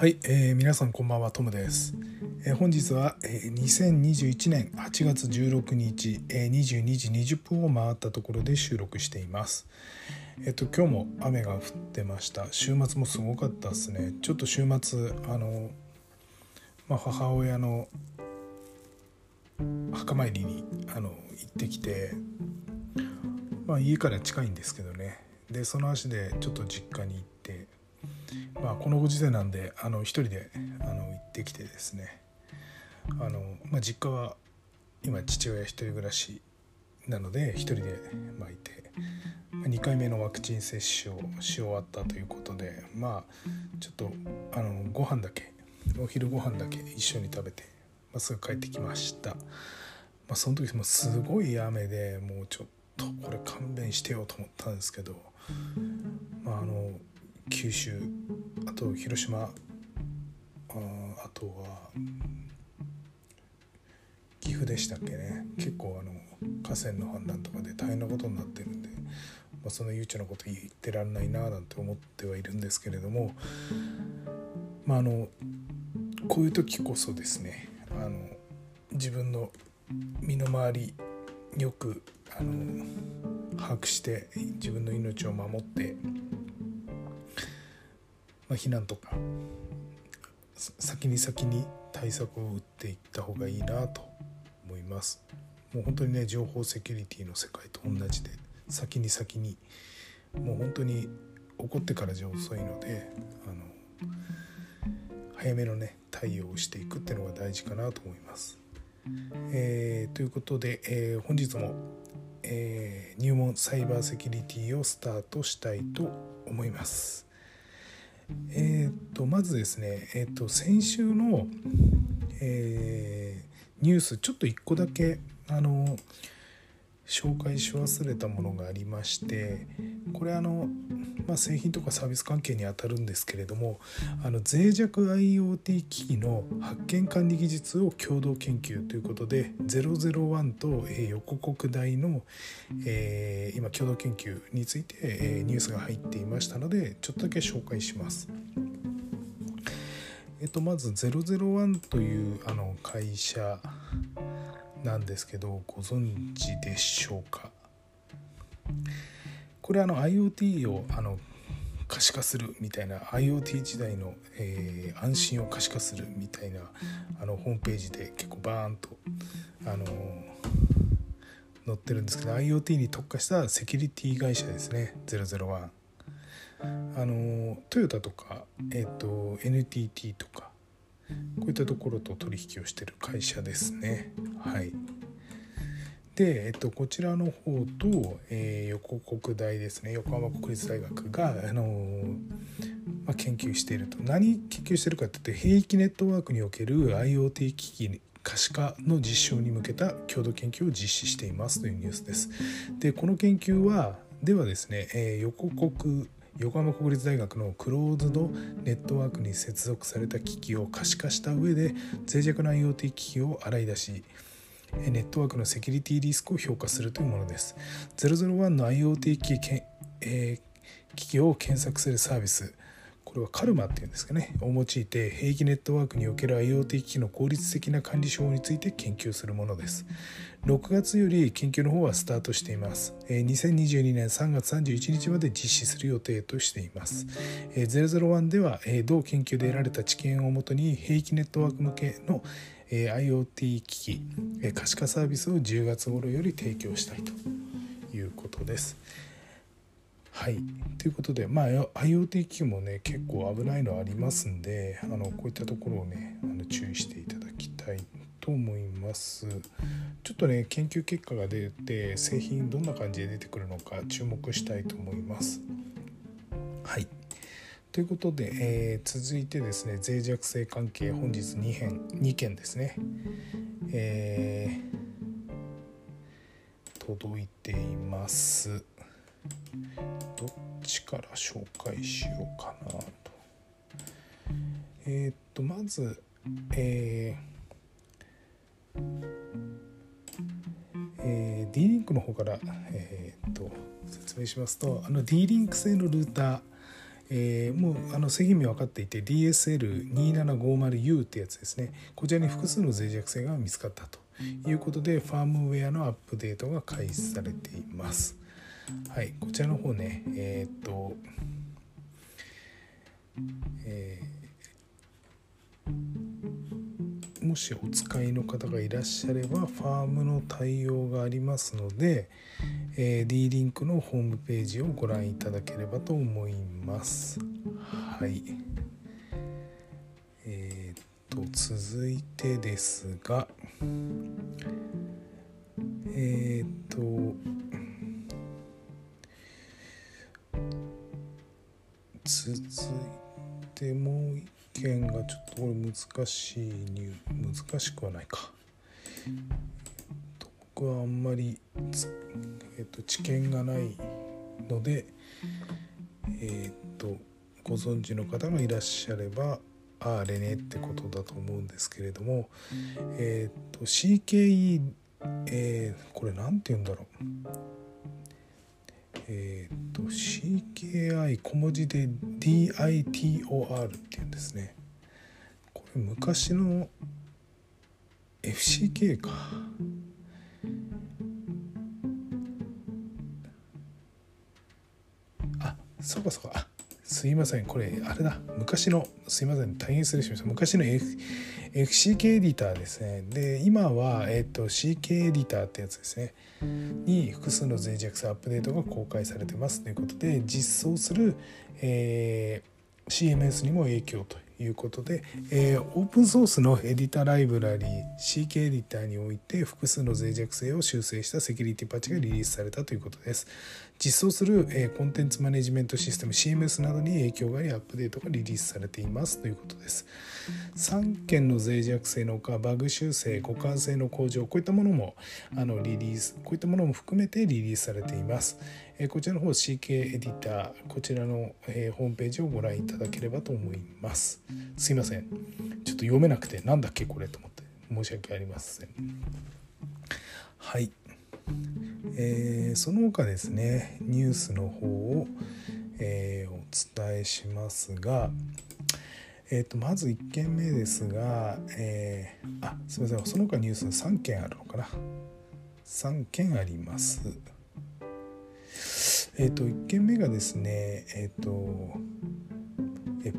はい、皆さんこんばんは、トムです。本日は、2021年8月16日、22時20分を回ったところで収録しています。今日も雨が降ってました。週末もすごかったですね。ちょっと週末母親の墓参りに行ってきて、家から近いんですけどね。でその足でちょっと実家に行って。このご時世なんで一人で行ってきてですね、実家は今父親一人暮らしなので一人でいて、2回目のワクチン接種をし終わったということで、ちょっとご飯だけお昼ご飯だけ一緒に食べて、すぐ帰ってきました。その時もすごい雨で、もうちょっとこれ勘弁してよと思ったんですけど、九州、あと広島、あとは岐阜でしたっけね、結構河川の氾濫とかで大変なことになってるんで、その悠長なこと言ってらんないななんて思ってはいるんですけれども、こういう時こそですね、自分の身の回りよく把握して自分の命を守って、避難とか先に対策を打っていった方がいいなと思います。もう本当にね、情報セキュリティの世界と同じで、先にもう本当に起こってからじゃ遅いので、早めのね対応をしていくっていうのが大事かなと思います。ということで、本日も、入門サイバーセキュリティをスタートしたいと思います。まずですね、先週の、ニュース、ちょっと1個だけ紹介し忘れたものがありまして、これ製品とかサービス関係にあたるんですけれども、脆弱 IoT 機器の発見管理技術を共同研究ということで、001と横国大の、今共同研究について、ニュースが入っていましたので、ちょっとだけ紹介します。まず001という会社なんですけど、ご存知でしょうか。これIoT を可視化するみたいな、 IoT 時代の、安心を可視化するみたいなホームページで結構バーンと載ってるんですけど、 IoT に特化したセキュリティ会社ですね、001。トヨタとか、NTT とか、こういったところと取引をしている会社ですね。はい。で、こちらの方と、横国大ですね、横浜国立大学が、研究していると。何研究しているかというと、兵器ネットワークにおける IoT 機器可視化の実証に向けた共同研究を実施していますというニュースです。で、この研究ではですね、横浜国立大学のクローズドネットワークに接続された機器を可視化した上で、脆弱な IoT 機器を洗い出し、ネットワークのセキュリティリスクを評価するというものです。001の IoT 機器を検索するサービス、これはKARMAっていうんですかね、を用いて兵器ネットワークにおける IoT 機器の効率的な管理手法について研究するものです。6月より研究の方はスタートしています。2022年3月31日まで実施する予定としています。001では同研究で得られた知見をもとに、兵器ネットワーク向けの IoT 機器可視化サービスを10月頃より提供したいということです。はい、ということで、IoT 機器もね結構危ないのありますんで、こういったところをね注意していただきたいと思います。ちょっとね研究結果が出て、製品どんな感じで出てくるのか注目したいと思います。はい、ということで、続いてですね、脆弱性関係、本日2件ですね、届いています。どっちから紹介しようかなと。まず、D-Link の方から、説明しますと、D-Link 製のルーター、もう正義名分かっていて DSL2750U ってやつですね。こちらに複数の脆弱性が見つかったということで、ファームウェアのアップデートが開始されています。はい、こちらの方ね、もしお使いの方がいらっしゃればファームの対応がありますので、D-Link のホームページをご覧いただければと思います。はい、続いてですが、続いてもう一件がちょっとこれ難しくはないか。僕はあんまり、知見がないので、ご存知の方がいらっしゃればあれねってことだと思うんですけれども、CKE、これなんて言うんだろう。CKI 小文字で DITOR っていうんですね。これ昔の FCK か。あ、そうかそうか。すいません。これあれだ。昔の、すいません。大変失礼しました。昔の FCK エディターですね。で、今は、CK エディターってやつですね。に複数の脆弱性アップデートが公開されてますということで、実装する、CMS にも影響ということで、オープンソースのエディターライブラリー CK エディターにおいて複数の脆弱性を修正したセキュリティパッチがリリースされたということです。実装する、コンテンツマネジメントシステム CMS などに影響があり、アップデートがリリースされていますということです。3件の脆弱性のほか、バグ修正、互換性の向上、こういったものもリリース、こういったものも含めてリリースされています。こちらの方 CK エディター、こちらの、ホームページをご覧いただければと思います。すいません、ちょっと読めなくて、なんだっけこれと思って、申し訳ありません。はい、その他ですね、ニュースの方を、お伝えしますが、まず1件目ですが、すいません、その他ニュース3件あるのかな、3件あります。1件目がですね、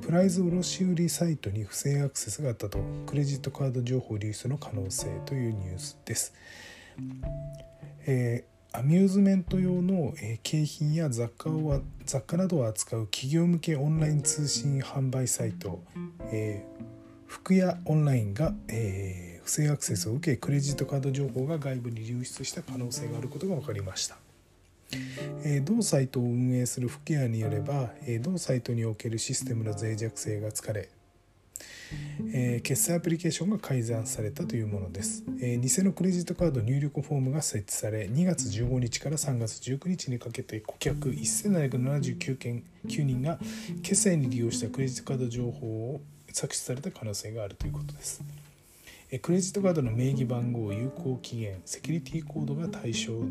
プライズ卸売サイトに不正アクセスがあったと、クレジットカード情報流出の可能性というニュースです。アミューズメント用の景品や雑貨などを扱う企業向けオンライン通信販売サイト、福屋オンラインが、不正アクセスを受け、クレジットカード情報が外部に流出した可能性があることが分かりました。同サイトを運営する福屋によれば、同サイトにおけるシステムの脆弱性が疲れ、決済アプリケーションが改ざんされたというものです。偽のクレジットカード入力フォームが設置され、2月15日から3月19日にかけて顧客1779人が決済に利用したクレジットカード情報を搾取された可能性があるということです。クレジットカードの名義番号、有効期限、セキュリティコードが対象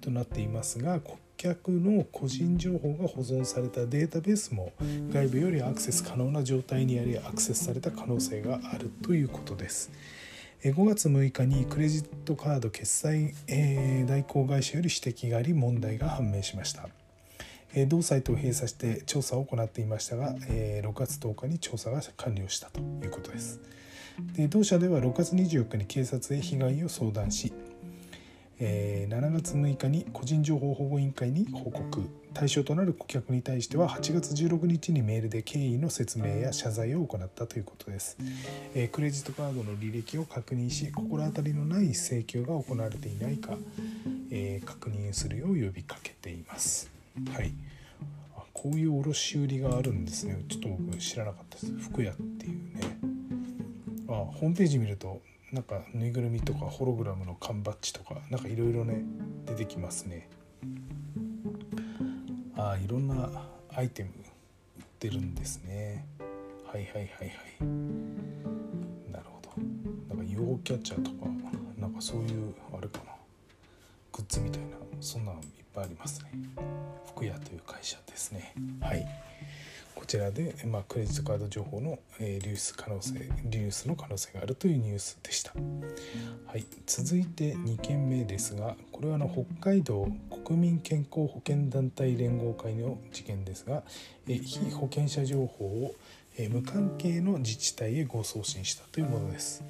となっていますが、顧客の個人情報が保存されたデータベースも外部よりアクセス可能な状態にあり、アクセスされた可能性があるということです。5月6日にクレジットカード決済代行会社より指摘があり、問題が判明しました。同サイトを閉鎖して調査を行っていましたが、6月10日に調査が完了したということです。で、同社では6月24日に警察へ被害を相談し、7月6日に個人情報保護委員会に報告、対象となる顧客に対しては8月16日にメールで経緯の説明や謝罪を行ったということです。クレジットカードの履歴を確認し、心当たりのない請求が行われていないか、確認するよう呼びかけています。はい、こういう卸売りがあるんですね。ちょっと僕知らなかったです。福屋っていうね。ホームページ見ると、なんかぬいぐるみとかホログラムの缶バッジとか、なんかいろいろね出てきますね。いろんなアイテム売ってるんですね。はいはいはいはい。なるほど。なんか UFO キャッチャーとか、なんかそういうあれかな、グッズみたいな、そんなのいっぱいありますね。福屋という会社ですね。はい。こちらで、クレジットカード情報の、流出の可能性があるというニュースでした。はい、続いて2件目ですが、これは北海道国民健康保険団体連合会の事件ですが、被保険者情報を、無関係の自治体へ誤送信したというものです。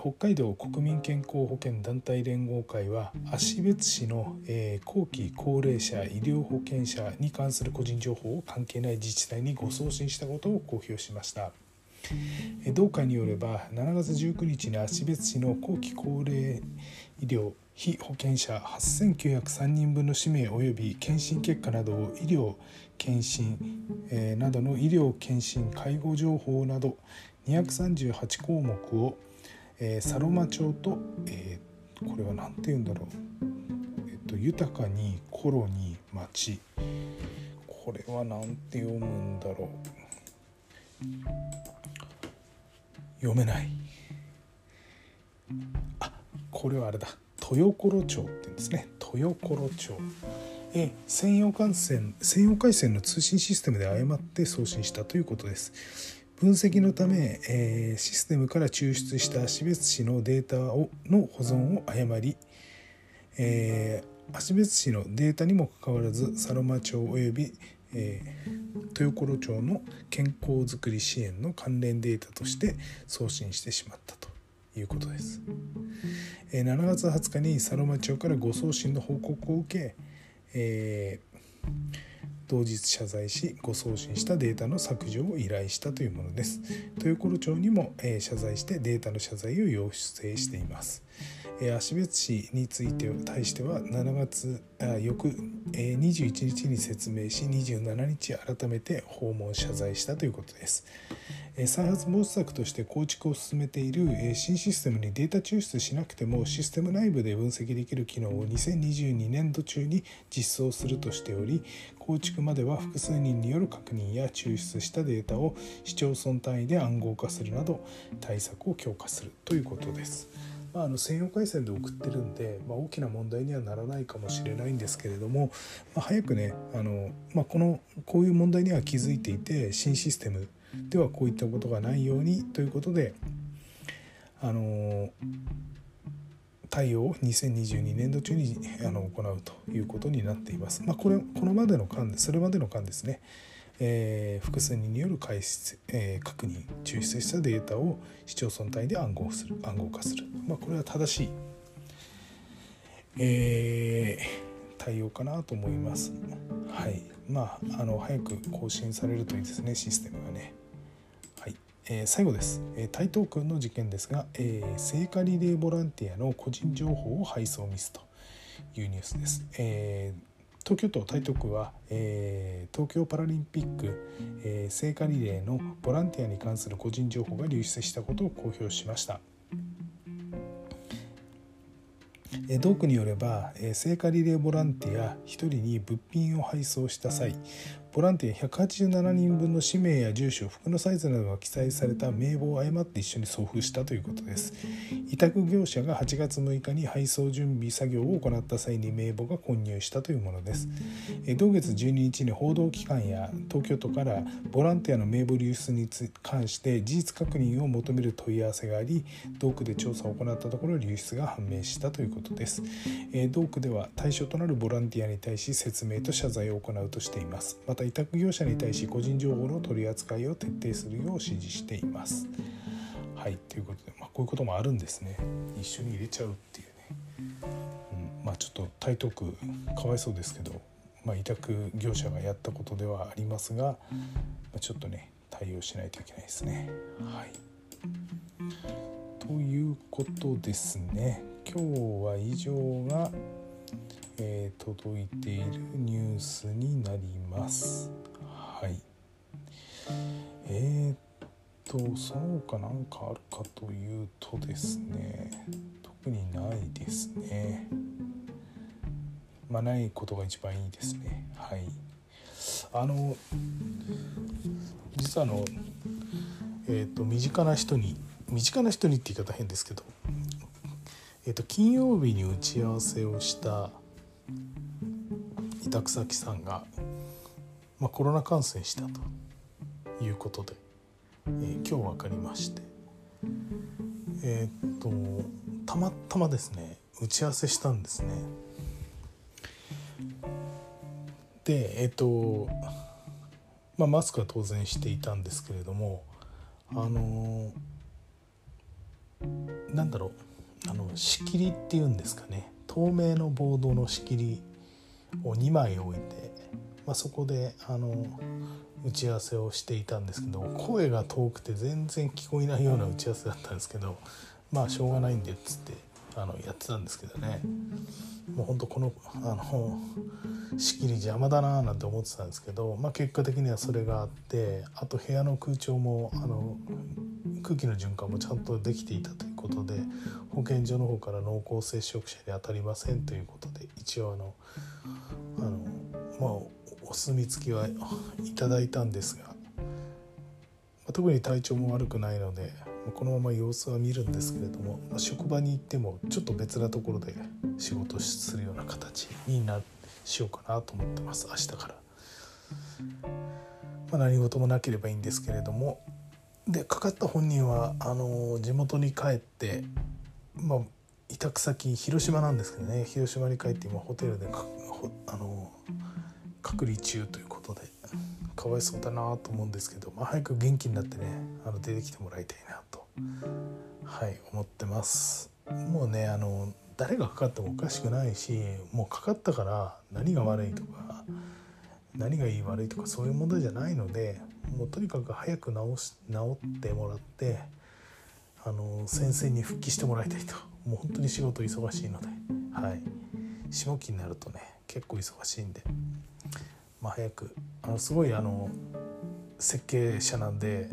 北海道国民健康保険団体連合会は芦別市の後期高齢者医療保険者に関する個人情報を関係ない自治体に誤送信したことを公表しました。同会によれば7月19日に芦別市の後期高齢医療被保険者8903人分の氏名及び検診結果などを医療検診、などの医療検診介護情報など238項目をサロマ町と、これは何て言うんだろう、豊かにコロに町、これは何て読むんだろう、読めない。あ、これはあれだ、豊頃町って言うんですね。豊頃町専用回線の通信システムで誤って送信したということです。分析のため、システムから抽出した芦別市のデータの保存を誤り、芦別市のデータにもかかわらず佐呂間町及び、豊頃町の健康づくり支援の関連データとして送信してしまったということです。7月20日に佐呂間町から誤送信の報告を受け、同日謝罪し、誤送信したデータの削除を依頼したというものです。豊頃町にも謝罪してデータの謝罪を要請しています。芦別市に対しては翌21日に説明し、27日改めて訪問謝罪したということです。再発防止策として構築を進めている新システムにデータ抽出しなくてもシステム内部で分析できる機能を2022年度中に実装するとしており、構築までは複数人による確認や抽出したデータを市町村単位で暗号化するなど対策を強化するということです。専用回線で送ってるんで、大きな問題にはならないかもしれないんですけれども、早くね、こういう問題には気づいていて、新システムではこういったことがないようにということで、対応を2022年度中に行うということになっています。これまでの間ですね、複数人による確認抽出したデータを市町村単位で暗号化する、これは正しい、対応かなと思います。はい、早く更新されるといいですね、システムがね。はい、最後です。台東区の事件ですが、聖火リレーボランティアの個人情報を配送ミスというニュースです。東京都台東区は、東京パラリンピック、聖火リレーのボランティアに関する個人情報が流出したことを公表しました。同区によれば、聖火リレーボランティア1人に物品を配送した際、ボランティア187人分の氏名や住所、服のサイズなどが記載された名簿を誤って一緒に送付したということです。委託業者が8月6日に配送準備作業を行った際に名簿が混入したというものです。同月12日に報道機関や東京都からボランティアの名簿流出に関して事実確認を求める問い合わせがあり、同区で調査を行ったところ流出が判明したということです。同区では対象となるボランティアに対し説明と謝罪を行うとしています。委託業者に対し個人情報の取り扱いを徹底するよう指示しています。はい、ということで、こういうこともあるんですね。一緒に入れちゃうっていうね、ちょっと台東区かわいそうですけど、委託業者がやったことではありますが、ちょっとね対応しないといけないですね。はい、ということですね。今日は以上が届いているニュースになります。はい、その他何かあるかというとですね、特にないですね。ないことが一番いいですね。はい、実は身近な人にって言い方変ですけど、金曜日に打ち合わせをした委託先さんが、コロナ感染したということで、今日分かりまして、たまたまですね打ち合わせしたんですね。でマスクは当然していたんですけれども、仕切りっていうんですかね、透明のボードの仕切りを2枚置いて、そこで打ち合わせをしていたんですけど、声が遠くて全然聞こえないような打ち合わせだったんですけど、しょうがないんでっつってやってたんですけどね、もうほんとこの仕切り邪魔だななんて思ってたんですけど、結果的にはそれがあって、あと部屋の空調も空気の循環もちゃんとできていたということで、保健所の方から濃厚接触者に当たりませんということで、一応お墨付きはいただいたんですが、特に体調も悪くないのでこのまま様子は見るんですけれども、職場に行ってもちょっと別なところで仕事するような形にしようかなと思ってます。明日から、何事もなければいいんですけれども。で、かかった本人は地元に帰って、委託先広島なんですけどね、広島に帰って今ホテルで隔離中ということで、かわいそうだなと思うんですけど、早く元気になってね出てきてもらいたいなと、思ってます。もうね誰がかかってもおかしくないし、もうかかったから何が悪いとか何がいい悪いとかそういう問題じゃないので、もうとにかく早く治ってもらって、先生に復帰してもらいたいと。もう本当に仕事忙しいので、下期になるとね結構忙しいんで、早くすごい設計者なんで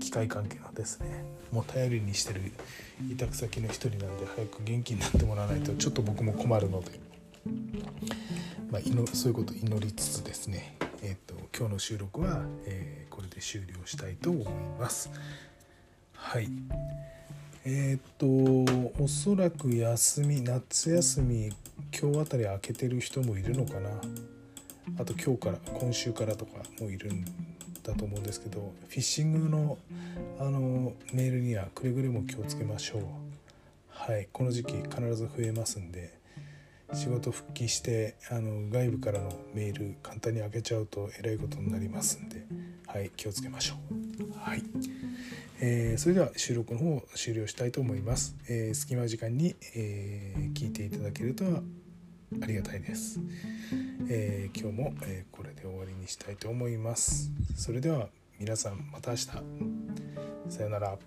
機械関係のですね、もう頼りにしてる委託先の一人なんで、早く元気になってもらわないとちょっと僕も困るので、そういうことを祈りつつですね、今日の収録は、これで終了したいと思います。おそらく夏休み今日あたり明けてる人もいるのかな、あと今週からとかもいるんだと思うんですけど、フィッシングの、メールにはくれぐれも気をつけましょう。この時期必ず増えますんで、仕事復帰して外部からのメール簡単に開けちゃうとえらいことになりますんで、気をつけましょう。それでは収録の方を終了したいと思います。隙間時間に、聞いていただけるとありがたいです。今日も、これで終わりにしたいと思います。それでは皆さん、また明日。さよなら。